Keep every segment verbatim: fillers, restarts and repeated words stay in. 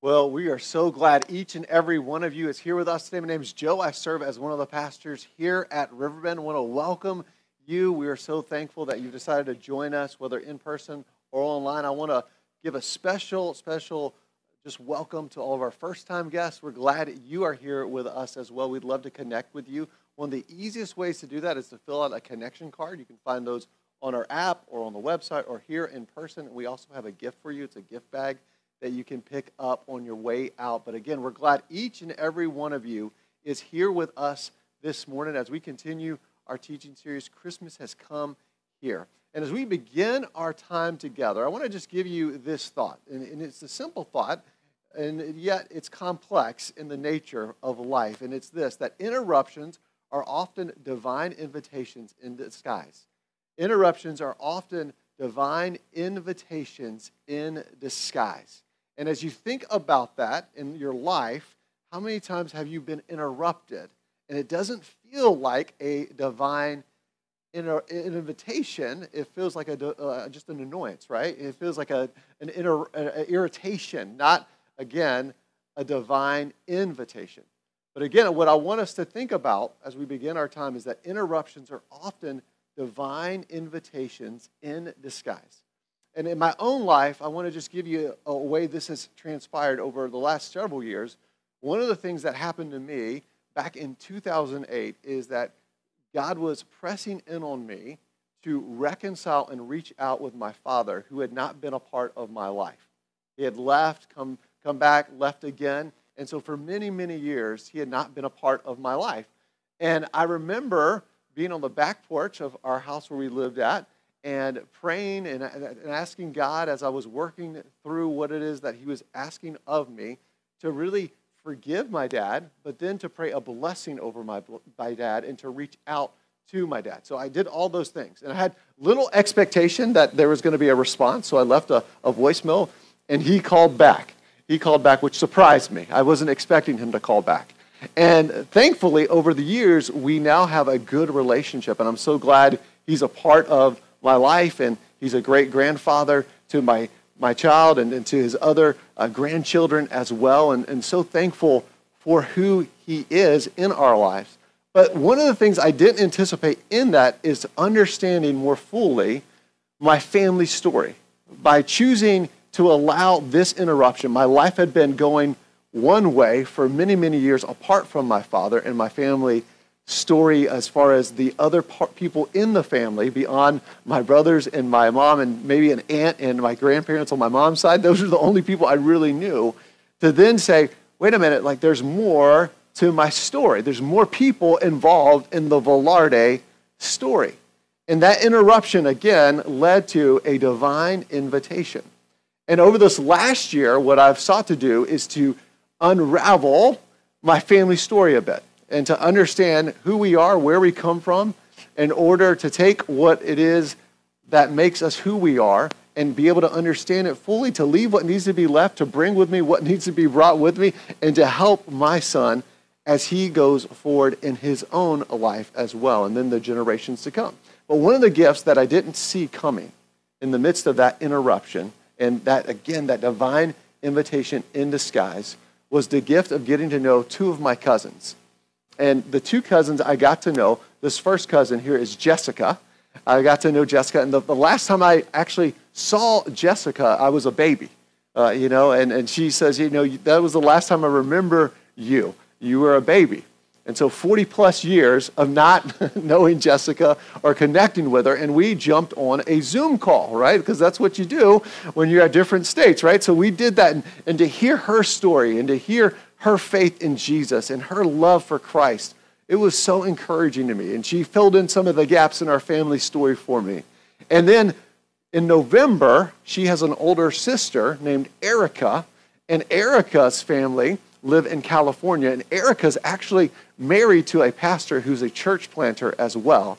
Well, we are so glad each and every one of you is here with us today. My name is Joe. I serve as one of the pastors here at Riverbend. I want to welcome you. We are so thankful that you've decided to join us, whether in person or online. I want to give a special, special just welcome to all of our first-time guests. We're glad you are here with us as well. We'd love to connect with you. One of the easiest ways to do that is to fill out a connection card. You can find those on our app or on the website or here in person. We also have a gift for you. It's a gift bag that you can pick up on your way out. But again, we're glad each and every one of you is here with us this morning as we continue our teaching series, Christmas Has Come Here. And as we begin our time together, I want to just give you this thought. And, and it's a simple thought, and yet it's complex in the nature of life. And it's this, that interruptions are often divine invitations in disguise. Interruptions are often divine invitations in disguise. And as you think about that in your life, how many times have you been interrupted? And it doesn't feel like a divine inter- invitation. It feels like a, uh, just an annoyance, right? It feels like a, an, inter- an irritation, not, again, a divine invitation. But again, what I want us to think about as we begin our time is that interruptions are often divine invitations in disguise. And in my own life, I want to just give you a way this has transpired over the last several years. One of the things that happened to me back in two thousand eight is that God was pressing in on me to reconcile and reach out with my father, who had not been a part of my life. He had left, come, come back, left again. And so for many, many years, he had not been a part of my life. And I remember being on the back porch of our house where we lived at and praying and, and asking God as I was working through what it is that he was asking of me to really forgive my dad, but then to pray a blessing over my, my dad and to reach out to my dad. So I did all those things. And I had little expectation that there was going to be a response, so I left a, a voicemail, and he called back. He called back, which surprised me. I wasn't expecting him to call back. And thankfully, over the years, we now have a good relationship. And I'm so glad he's a part of my life. And he's a great grandfather to my, my child and, and to his other uh, grandchildren as well. And, and so thankful for who he is in our lives. But one of the things I didn't anticipate in that is understanding more fully my family story. By choosing to allow this interruption, my life had been going one way for many, many years apart from my father and my family story as far as the other part, people in the family beyond my brothers and my mom and maybe an aunt and my grandparents on my mom's side. Those are the only people I really knew. To then say, wait a minute, like there's more to my story. There's more people involved in the Velarde story. And that interruption, again, led to a divine invitation. And over this last year, what I've sought to do is to unravel my family story a bit and to understand who we are, where we come from, in order to take what it is that makes us who we are and be able to understand it fully, to leave what needs to be left, to bring with me what needs to be brought with me, and to help my son as he goes forward in his own life as well, and then the generations to come. But one of the gifts that I didn't see coming in the midst of that interruption, and that, again, that divine invitation in disguise, was the gift of getting to know two of my cousins. And the two cousins I got to know, this first cousin here is Jessica. I got to know Jessica, and the, the last time I actually saw Jessica, I was a baby, uh, you know, and, and she says, you know, that was the last time I remember you. You were a baby. And so forty plus years of not knowing Jessica or connecting with her, and we jumped on a Zoom call, right? Because that's what you do when you're at different states, right? So we did that, and, and to hear her story and to hear her faith in Jesus and her love for Christ, it was so encouraging to me. And she filled in some of the gaps in our family story for me. And then in November, she has an older sister named Erica, and Erica's family live in California, and Erica's actually married to a pastor who's a church planter as well.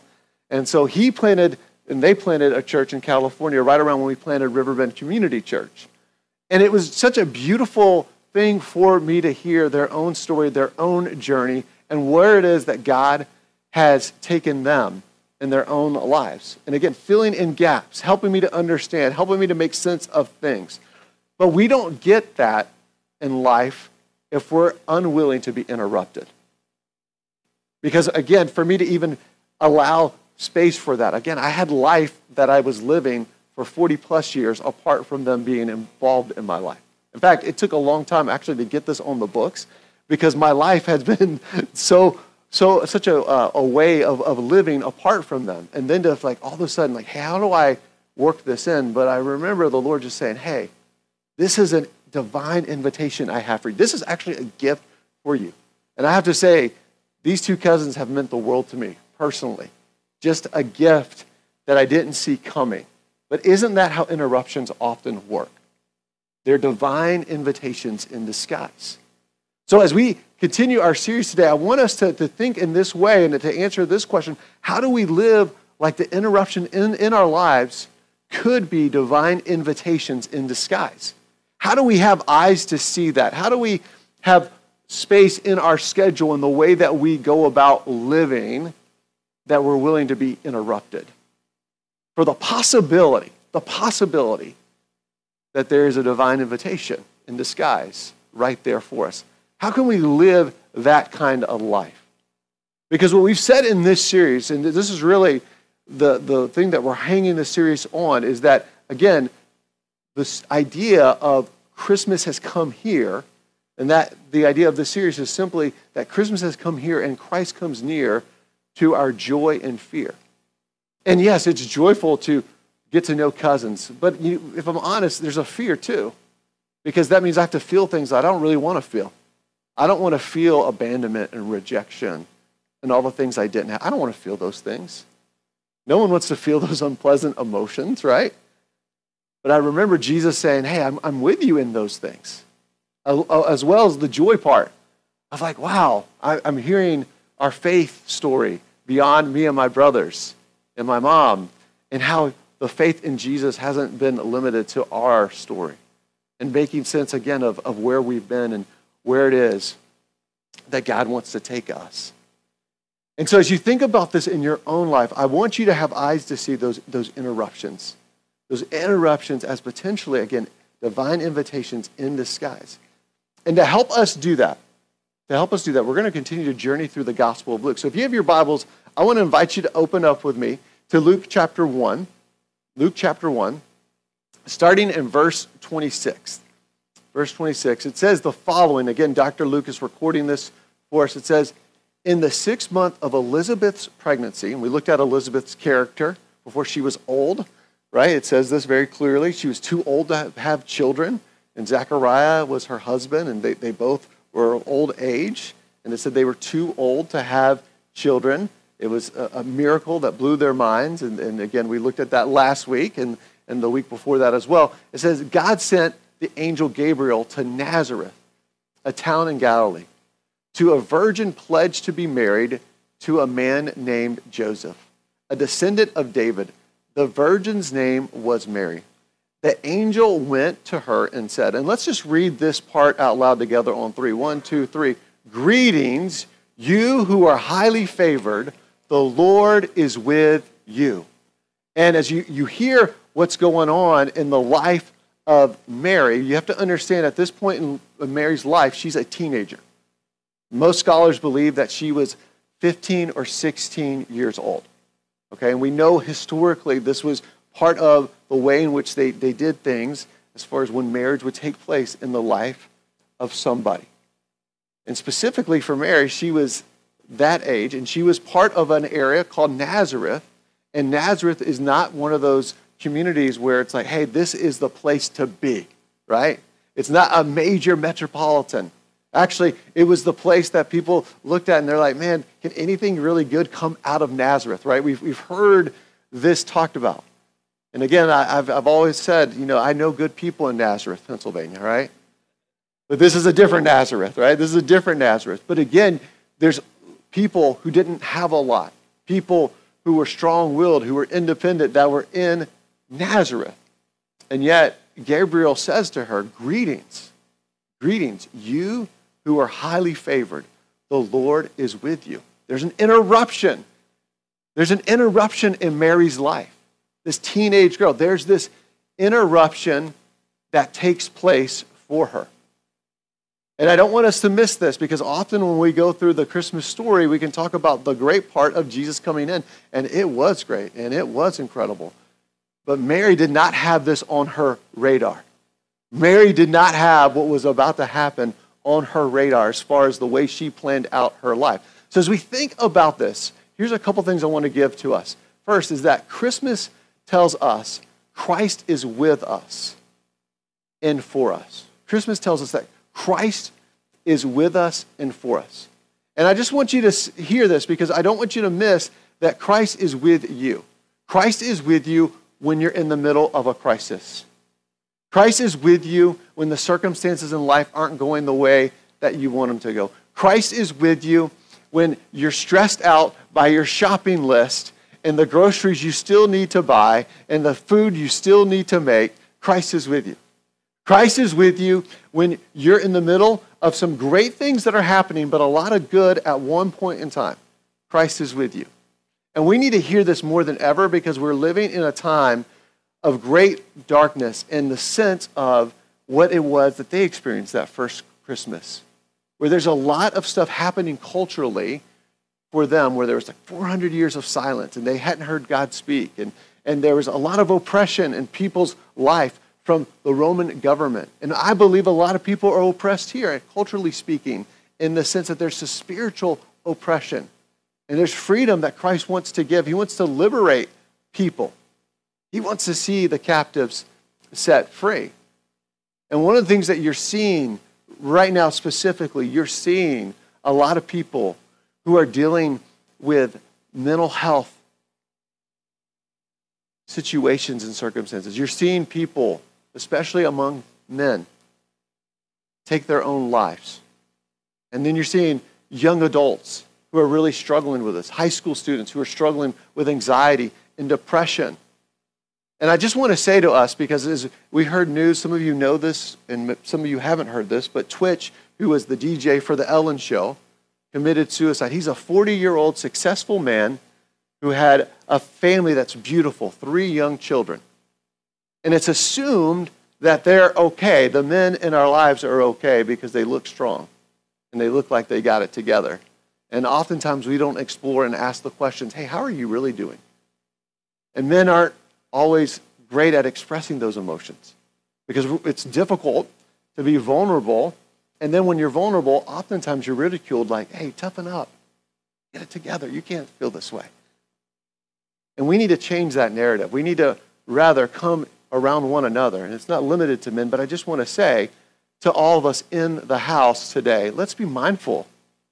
And so he planted, and they planted a church in California right around when we planted Riverbend Community Church. And it was such a beautiful thing for me to hear their own story, their own journey, and where it is that God has taken them in their own lives. And again, filling in gaps, helping me to understand, helping me to make sense of things. But we don't get that in life if we're unwilling to be interrupted. Because again, for me to even allow space for that, again, I had life that I was living for forty plus years apart from them being involved in my life. In fact, it took a long time actually to get this on the books because my life has been so, so such a, uh, a way of, of living apart from them. And then to like all of a sudden, like, hey, how do I work this in? But I remember the Lord just saying, hey, this is a divine invitation I have for you. This is actually a gift for you. And I have to say, these two cousins have meant the world to me personally. Just a gift that I didn't see coming. But isn't that how interruptions often work? They're divine invitations in disguise. So as we continue our series today, I want us to, to think in this way and to answer this question, how do we live like the interruption in, in our lives could be divine invitations in disguise? How do we have eyes to see that? How do we have space in our schedule and the way that we go about living that we're willing to be interrupted? For the possibility, the possibility that there is a divine invitation in disguise right there for us. How can we live that kind of life? Because what we've said in this series, and this is really the, the thing that we're hanging the series on, is that, again, this idea of Christmas has come here, and that the idea of this series is simply that Christmas has come here and Christ comes near to our joy and fear. And yes, it's joyful to get to know cousins. But you, if I'm honest, there's a fear too, because that means I have to feel things I don't really want to feel. I don't want to feel abandonment and rejection and all the things I didn't have. I don't want to feel those things. No one wants to feel those unpleasant emotions, right? But I remember Jesus saying, hey, I'm, I'm with you in those things, as well as the joy part. I was like, wow, I, I'm hearing our faith story beyond me and my brothers and my mom and how the faith in Jesus hasn't been limited to our story and making sense, again, of, of where we've been and where it is that God wants to take us. And so as you think about this in your own life, I want you to have eyes to see those, those interruptions, those interruptions as potentially, again, divine invitations in disguise. And to help us do that, to help us do that, we're going to continue to journey through the Gospel of Luke. So if you have your Bibles, I want to invite you to open up with me to Luke chapter one. Luke chapter one, starting in verse twenty-six. Verse twenty-six, it says the following. Again, Doctor Luke is recording this for us. It says, in the sixth month of Elizabeth's pregnancy, and we looked at Elizabeth's character before she was old, right? It says this very clearly. She was too old to have children, and Zechariah was her husband, and they, they both were of old age, and it said they were too old to have children. It was a miracle that blew their minds. And, and again, we looked at that last week and, and the week before that as well. It says, God sent the angel Gabriel to Nazareth, a town in Galilee, to a virgin pledged to be married to a man named Joseph, a descendant of David. The virgin's name was Mary. The angel went to her and said, and let's just read this part out loud together on three. One, two, three. Greetings, you who are highly favored. The Lord is with you. And as you, you hear what's going on in the life of Mary, you have to understand at this point in Mary's life, she's a teenager. Most scholars believe that she was fifteen or sixteen years old. Okay, and we know historically this was part of the way in which they, they did things as far as when marriage would take place in the life of somebody. And specifically for Mary, she was that age, and she was part of an area called Nazareth, and Nazareth is not one of those communities where it's like, hey, this is the place to be, right? It's not a major metropolitan. Actually, it was the place that people looked at and they're like, man, can anything really good come out of Nazareth, right? We've, we've heard this talked about. And again, I, I've, I've always said, you know, I know good people in Nazareth, Pennsylvania, right? But this is a different Nazareth, right? This is a different Nazareth. But again, there's people who didn't have a lot, people who were strong-willed, who were independent, that were in Nazareth. And yet, Gabriel says to her, greetings, greetings, you who are highly favored. The Lord is with you. There's an interruption. There's an interruption in Mary's life. This teenage girl, there's this interruption that takes place for her. And I don't want us to miss this, because often when we go through the Christmas story, we can talk about the great part of Jesus coming in. And it was great, and it was incredible. But Mary did not have this on her radar. Mary did not have what was about to happen on her radar as far as the way she planned out her life. So as we think about this, here's a couple things I want to give to us. First is that Christmas tells us Christ is with us and for us. Christmas tells us that Christ is with us and for us. And I just want you to hear this, because I don't want you to miss that Christ is with you. Christ is with you when you're in the middle of a crisis. Christ is with you when the circumstances in life aren't going the way that you want them to go. Christ is with you when you're stressed out by your shopping list and the groceries you still need to buy and the food you still need to make. Christ is with you. Christ is with you when you're in the middle of some great things that are happening, but a lot of good at one point in time. Christ is with you. And we need to hear this more than ever, because we're living in a time of great darkness in the sense of what it was that they experienced that first Christmas, where there's a lot of stuff happening culturally for them, where there was like four hundred years of silence and they hadn't heard God speak. And, and there was a lot of oppression in people's life from the Roman government. And I believe a lot of people are oppressed here, culturally speaking, in the sense that there's a spiritual oppression. And there's freedom that Christ wants to give. He wants to liberate people. He wants to see the captives set free. And one of the things that you're seeing right now specifically, you're seeing a lot of people who are dealing with mental health situations and circumstances. You're seeing people, especially among men, take their own lives. And then you're seeing young adults who are really struggling with this, high school students who are struggling with anxiety and depression. And I just want to say to us, because as we heard news, some of you know this and some of you haven't heard this, but Twitch, who was the D J for the Ellen show, committed suicide. He's a forty-year-old successful man who had a family that's beautiful, three young children. And it's assumed that they're okay. The men in our lives are okay because they look strong and they look like they got it together. And oftentimes we don't explore and ask the questions, hey, how are you really doing? And men aren't always great at expressing those emotions, because it's difficult to be vulnerable. And then when you're vulnerable, oftentimes you're ridiculed, like, hey, toughen up, get it together. You can't feel this way. And we need to change that narrative. We need to rather come around one another. And it's not limited to men, but I just want to say to all of us in the house today, let's be mindful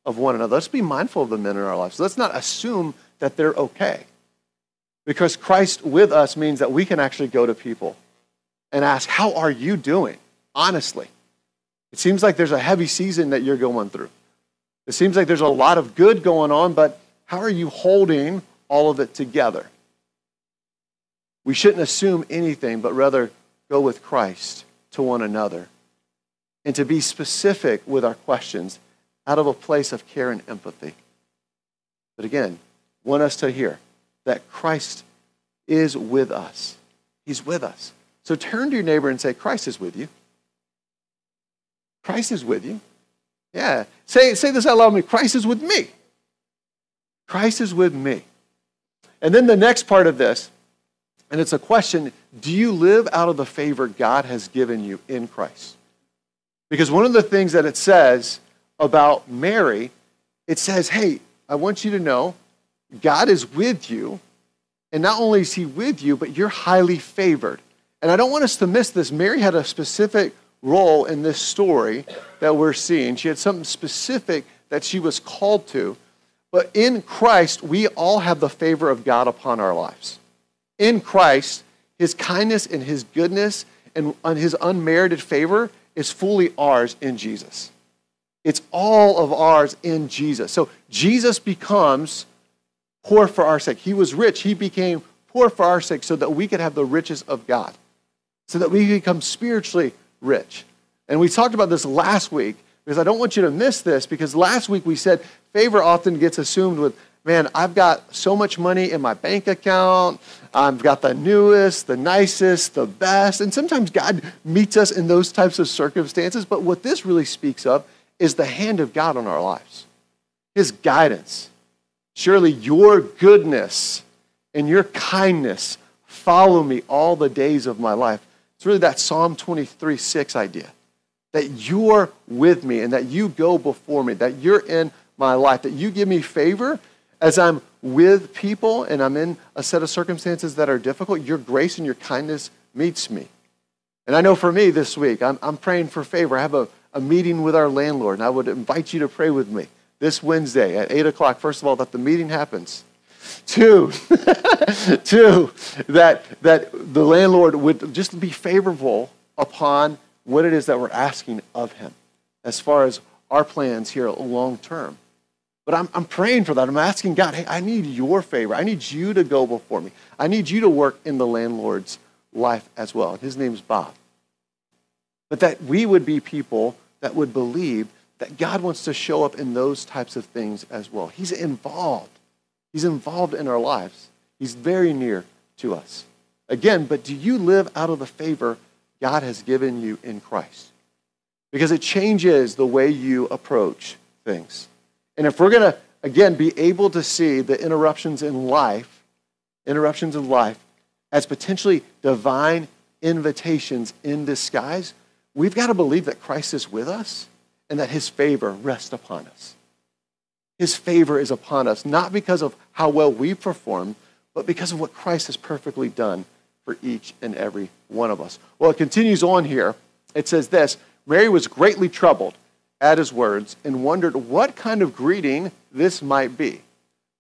of one another. Let's be mindful of the men in our lives. Let's not assume that they're okay. Because Christ with us means that we can actually go to people and ask, how are you doing? Honestly, it seems like there's a heavy season that you're going through. It seems like there's a lot of good going on, but how are you holding all of it together? We shouldn't assume anything, but rather go with Christ to one another and to be specific with our questions out of a place of care and empathy. But again, want us to hear that Christ is with us. He's with us. So turn to your neighbor and say, Christ is with you. Christ is with you. Yeah. Say, say this out loud with me. Christ is with me. Christ is with me. And then the next part of this, and it's a question, do you live out of the favor God has given you in Christ? Because one of the things that it says about Mary, it says, hey, I want you to know, God is with you, and not only is he with you, but you're highly favored. And I don't want us to miss this. Mary had a specific role in this story that we're seeing. She had something specific that she was called to. But in Christ, we all have the favor of God upon our lives. In Christ, his kindness and his goodness and his unmerited favor is fully ours in Jesus. It's all of ours in Jesus. So Jesus becomes poor for our sake. He was rich. He became poor for our sake so that we could have the riches of God, so that we become spiritually rich. And we talked about this last week, because I don't want you to miss this, because last week we said favor often gets assumed with, man, I've got so much money in my bank account. I've got the newest, the nicest, the best. And sometimes God meets us in those types of circumstances. But what this really speaks of is the hand of God on our lives, his guidance. Surely your goodness and your kindness follow me all the days of my life. It's really that Psalm twenty-three, six idea, that you're with me and that you go before me, that you're in my life, that you give me favor as I'm with people and I'm in a set of circumstances that are difficult. Your grace and your kindness meets me. And I know for me this week, I'm, I'm praying for favor. I have a, a meeting with our landlord, and I would invite you to pray with me this Wednesday at eight o'clock. First of all, that the meeting happens. Two, two, that, that the landlord would just be favorable upon what it is that we're asking of him as far as our plans here long term. But I'm, I'm praying for that. I'm asking God, hey, I need your favor. I need you to go before me. I need you to work in the landlord's life as well. His name's Bob. But that we would be people that would believe that God wants to show up in those types of things as well. He's involved. He's involved in our lives. He's very near to us. Again, but do you live out of the favor God has given you in Christ? Because it changes the way you approach things. And if we're going to, again, be able to see the interruptions in life, interruptions in life as potentially divine invitations in disguise, we've got to believe that Christ is with us and that his favor rests upon us. His favor is upon us, not because of how well we perform, but because of what Christ has perfectly done for each and every one of us. Well, it continues on here. It says this, Mary was greatly troubled at his words and wondered what kind of greeting this might be.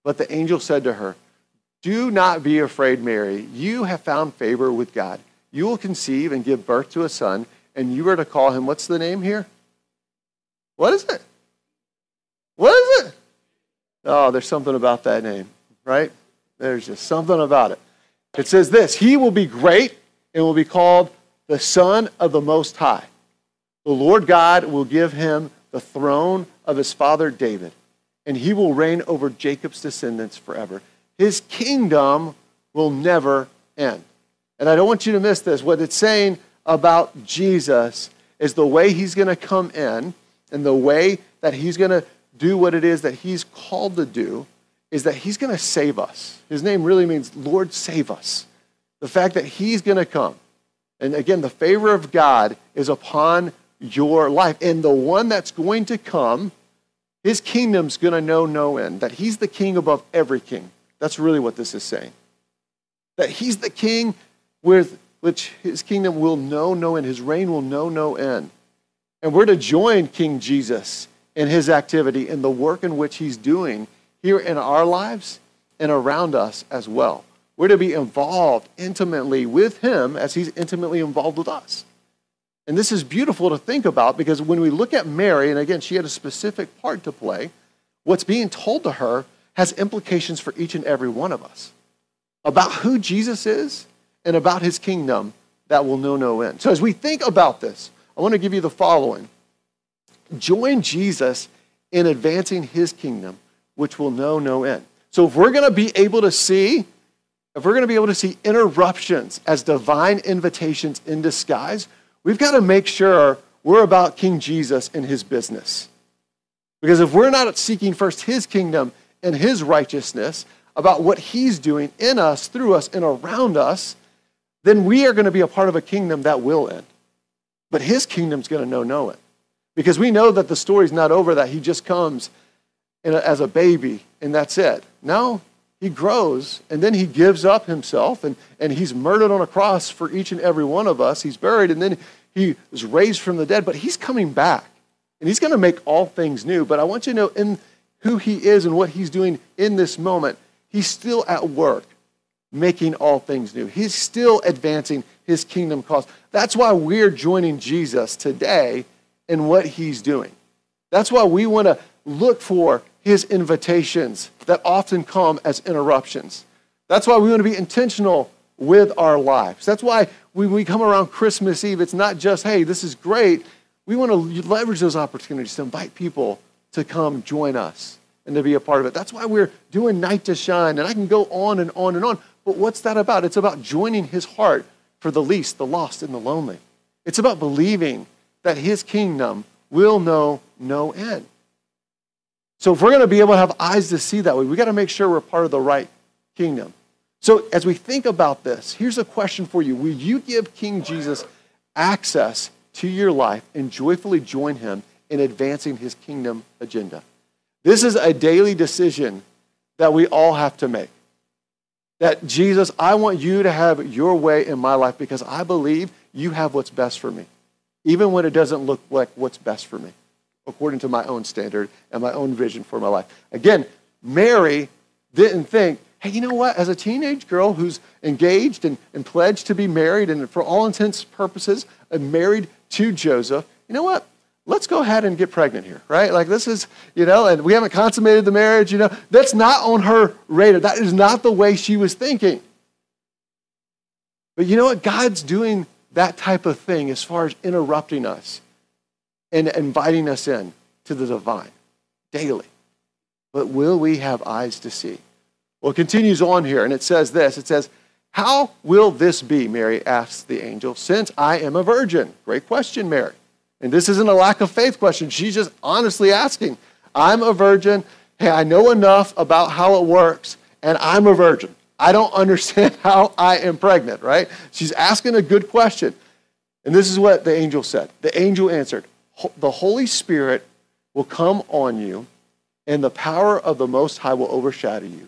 But the angel said to her, do not be afraid, Mary. You have found favor with God. You will conceive and give birth to a son, and you are to call him, what's the name here? What is it? What is it? Oh, there's something about that name, right? There's just something about it. It says this, he will be great and will be called the Son of the Most High. The Lord God will give him the throne of his father David, and he will reign over Jacob's descendants forever. His kingdom will never end. And I don't want you to miss this. What it's saying about Jesus is the way he's going to come in and the way that he's going to do what it is that he's called to do is that he's going to save us. His name really means, Lord, save us. The fact that he's going to come. And again, the favor of God is upon your life. And the one that's going to come, his kingdom's going to know no end. That he's the king above every king. That's really what this is saying. That he's the king with which his kingdom will know no end. His reign will know no end. And we're to join King Jesus in his activity, in the work in which he's doing here in our lives and around us as well. We're to be involved intimately with him as he's intimately involved with us. And this is beautiful to think about because when we look at Mary, and again, she had a specific part to play, what's being told to her has implications for each and every one of us about who Jesus is and about his kingdom that will know no end. So as we think about this, I want to give you the following. Join Jesus in advancing his kingdom, which will know no end. So if we're going to be able to see, if we're going to be able to see interruptions as divine invitations in disguise, we've got to make sure we're about King Jesus and his business. Because if we're not seeking first his kingdom and his righteousness about what he's doing in us, through us, and around us, then we are going to be a part of a kingdom that will end. But his kingdom's going to know no end. Because we know that the story's not over, that he just comes in a, as a baby, and that's it. No, he grows, and then he gives up himself, and, and he's murdered on a cross for each and every one of us. He's buried, and then he is raised from the dead, but he's coming back, and he's going to make all things new. But I want you to know in who he is and what he's doing in this moment, he's still at work making all things new. He's still advancing his kingdom cause. That's why we're joining Jesus today and what he's doing. That's why we want to look for his invitations that often come as interruptions. That's why we want to be intentional with our lives. That's why when we come around Christmas Eve, it's not just, hey, this is great. We want to leverage those opportunities to invite people to come join us and to be a part of it. That's why we're doing Night to Shine, and I can go on and on and on. But what's that about? It's about joining his heart for the least, the lost, and the lonely. It's about believing that his kingdom will know no end. So if we're going to be able to have eyes to see that way, we've got to make sure we're part of the right kingdom. So as we think about this, here's a question for you. Will you give King Jesus access to your life and joyfully join him in advancing his kingdom agenda? This is a daily decision that we all have to make. That Jesus, I want you to have your way in my life because I believe you have what's best for me, even when it doesn't look like what's best for me, according to my own standard and my own vision for my life. Again, Mary didn't think, hey, you know what? As a teenage girl who's engaged and, and pledged to be married and for all intents and purposes married to Joseph, you know what? Let's go ahead and get pregnant here, right? Like this is, you know, and we haven't consummated the marriage, you know. That's not on her radar. That is not the way she was thinking. But you know what? God's doing that type of thing as far as interrupting us and inviting us in to the divine daily. But will we have eyes to see? Well, it continues on here, and it says this. It says, how will this be, Mary asks the angel, since I am a virgin? Great question, Mary. And this isn't a lack of faith question. She's just honestly asking, I'm a virgin. Hey, I know enough about how it works, and I'm a virgin. I don't understand how I am pregnant, right? She's asking a good question. And this is what the angel said. The angel answered, the Holy Spirit will come on you, and the power of the Most High will overshadow you.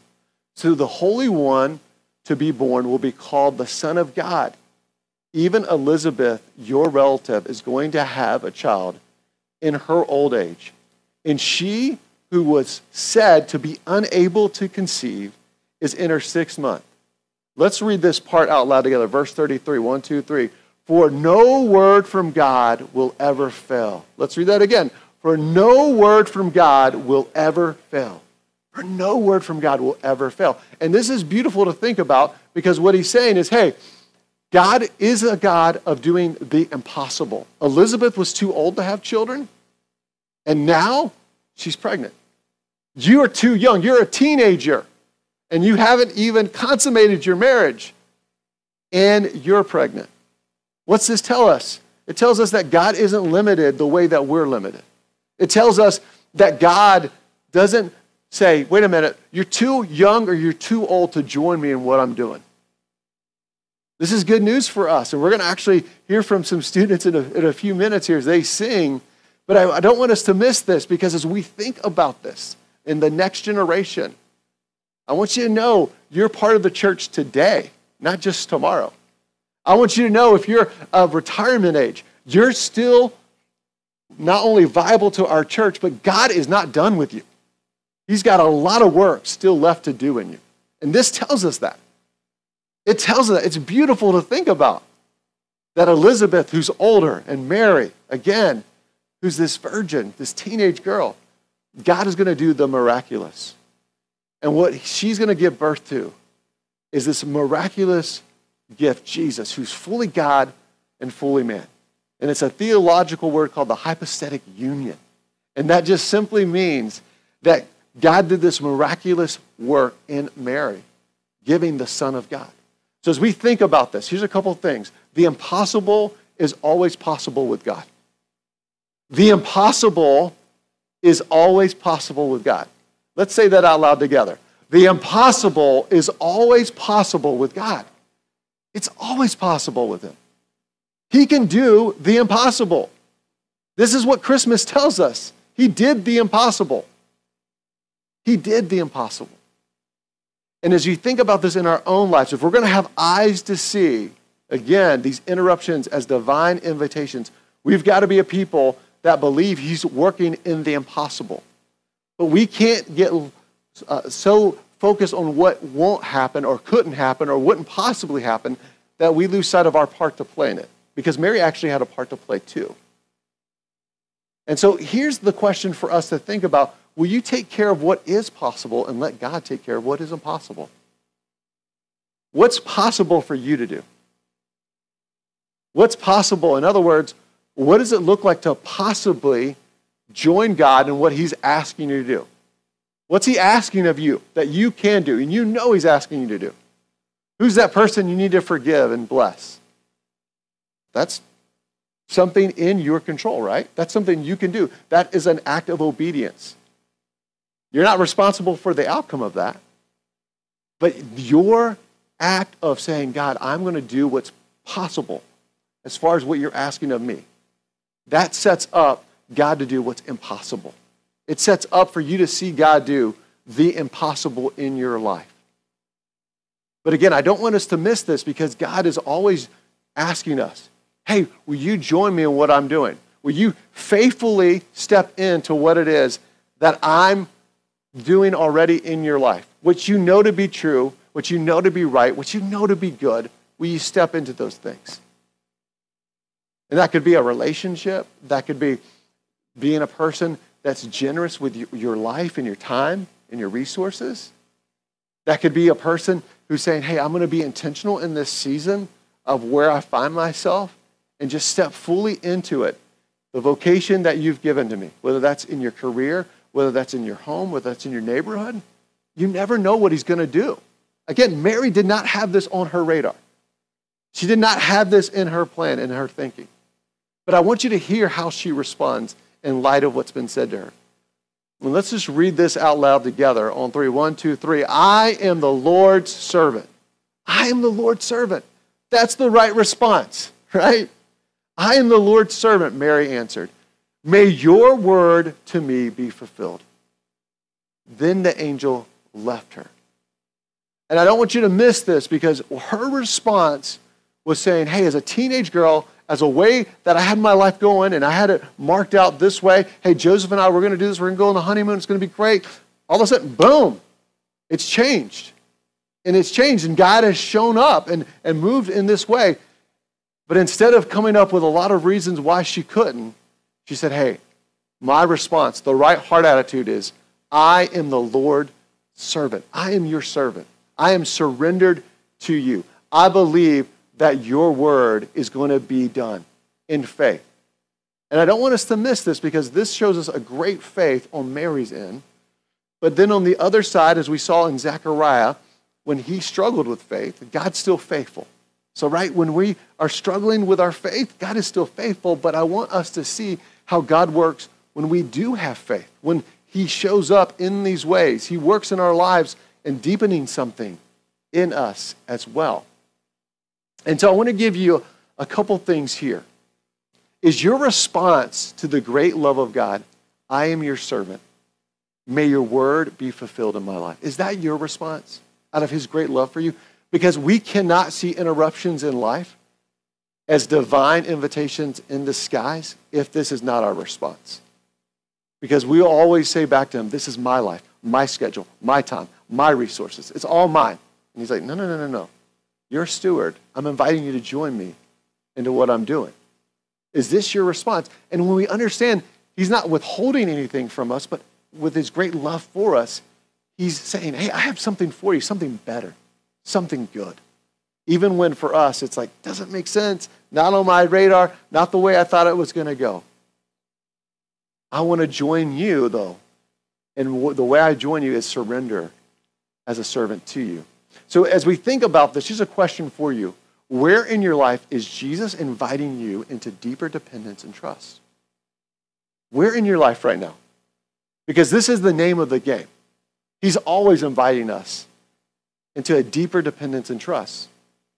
So the Holy One to be born will be called the Son of God. Even Elizabeth, your relative, is going to have a child in her old age. And she, who was said to be unable to conceive, is in her sixth month. Let's read this part out loud together. Verse thirty-three, one, two, three. For no word from God will ever fail. Let's read that again. For no word from God will ever fail. For no word from God will ever fail. And this is beautiful to think about because what he's saying is, hey, God is a God of doing the impossible. Elizabeth was too old to have children, and now she's pregnant. You are too young. You're a teenager, and you haven't even consummated your marriage, and you're pregnant. What's this tell us? It tells us that God isn't limited the way that we're limited. It tells us that God doesn't say, wait a minute, you're too young or you're too old to join me in what I'm doing. This is good news for us, and we're going to actually hear from some students in a, in a few minutes here as they sing, but I, I don't want us to miss this because as we think about this in the next generation, I want you to know you're part of the church today, not just tomorrow. I want you to know if you're of retirement age, you're still not only viable to our church, but God is not done with you. He's got a lot of work still left to do in you, and this tells us that. It tells us that. It's beautiful to think about that Elizabeth, who's older, and Mary, again, who's this virgin, this teenage girl, God is going to do the miraculous. And what she's going to give birth to is this miraculous gift, Jesus, who's fully God and fully man. And it's a theological word called the hypostatic union. And that just simply means that God did this miraculous work in Mary, giving the Son of God. So as we think about this, here's a couple of things. The impossible is always possible with God. The impossible is always possible with God. Let's say that out loud together. The impossible is always possible with God. It's always possible with him. He can do the impossible. This is what Christmas tells us. He did the impossible. He did the impossible. And as you think about this in our own lives, if we're going to have eyes to see, again, these interruptions as divine invitations, we've got to be a people that believe he's working in the impossible. But we can't get uh, so focused on what won't happen or couldn't happen or wouldn't possibly happen that we lose sight of our part to play in it. Because Mary actually had a part to play too. And so here's the question for us to think about. Will you take care of what is possible and let God take care of what is impossible? What's possible for you to do? What's possible? In other words, what does it look like to possibly join God in what he's asking you to do? What's he asking of you that you can do and you know he's asking you to do? Who's that person you need to forgive and bless? That's something in your control, right? That's something you can do. That is an act of obedience. You're not responsible for the outcome of that. But your act of saying, God, I'm going to do what's possible as far as what you're asking of me, that sets up God to do what's impossible. It sets up for you to see God do the impossible in your life. But again, I don't want us to miss this because God is always asking us, hey, will you join me in what I'm doing? Will you faithfully step into what it is that I'm doing already in your life? What you know to be true, what you know to be right, what you know to be good, will you step into those things? And that could be a relationship. That could be being a person that's generous with your life and your time and your resources. That could be a person who's saying, hey, I'm going to be intentional in this season of where I find myself and just step fully into it. The vocation that you've given to me, whether that's in your career, whether that's in your home, whether that's in your neighborhood, you never know what he's going to do. Again, Mary did not have this on her radar. She did not have this in her plan, in her thinking. But I want you to hear how she responds in light of what's been said to her. And let's just read this out loud together on three. One, two, three. I am the Lord's servant. I am the Lord's servant. That's the right response, right? I am the Lord's servant, Mary answered. May your word to me be fulfilled. Then the angel left her. And I don't want you to miss this because her response was saying, hey, as a teenage girl, as a way that I had my life going and I had it marked out this way, hey, Joseph and I, we're going to do this. We're going to go on the honeymoon. It's going to be great. All of a sudden, boom, it's changed. And it's changed. And God has shown up and, and moved in this way. But instead of coming up with a lot of reasons why she couldn't, she said, hey, my response, the right heart attitude is, I am the Lord's servant. I am your servant. I am surrendered to you. I believe that your word is going to be done in faith. And I don't want us to miss this because this shows us a great faith on Mary's end. But then on the other side, as we saw in Zechariah, when he struggled with faith, God's still faithful. So, right, when we are struggling with our faith, God is still faithful, but I want us to see how God works when we do have faith, when he shows up in these ways. He works in our lives and deepening something in us as well. And so I want to give you a couple things here. Is your response to the great love of God, I am your servant, may your word be fulfilled in my life? Is that your response out of his great love for you? Because we cannot see interruptions in life as divine invitations in disguise if this is not our response. Because we always say back to him, this is my life, my schedule, my time, my resources. It's all mine. And he's like, no, no, no, no, no. You're a steward. I'm inviting you to join me into what I'm doing. Is this your response? And when we understand he's not withholding anything from us, but with his great love for us, he's saying, hey, I have something for you, something better, something good. Even when for us, it's like, doesn't make sense, not on my radar, not the way I thought it was going to go. I want to join you, though. And the way I join you is surrender as a servant to you. So as we think about this, here's a question for you. Where in your life is Jesus inviting you into deeper dependence and trust? Where in your life right now? Because this is the name of the game. He's always inviting us into a deeper dependence and trust.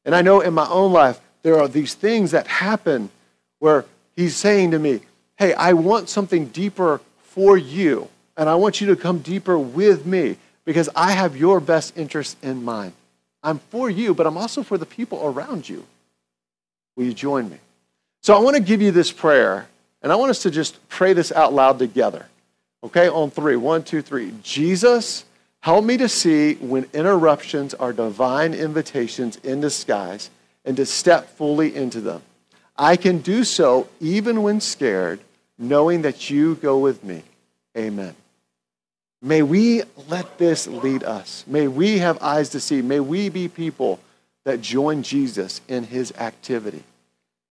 And I know in my own life, there are these things that happen where he's saying to me, hey, I want something deeper for you, and I want you to come deeper with me. Because I have your best interest in mind. I'm for you, but I'm also for the people around you. Will you join me? So I want to give you this prayer, and I want us to just pray this out loud together. Okay, on three. One, two, three. Jesus, help me to see when interruptions are divine invitations in disguise and to step fully into them. I can do so even when scared, knowing that you go with me. Amen. May we let this lead us. May we have eyes to see. May we be people that join Jesus in his activity.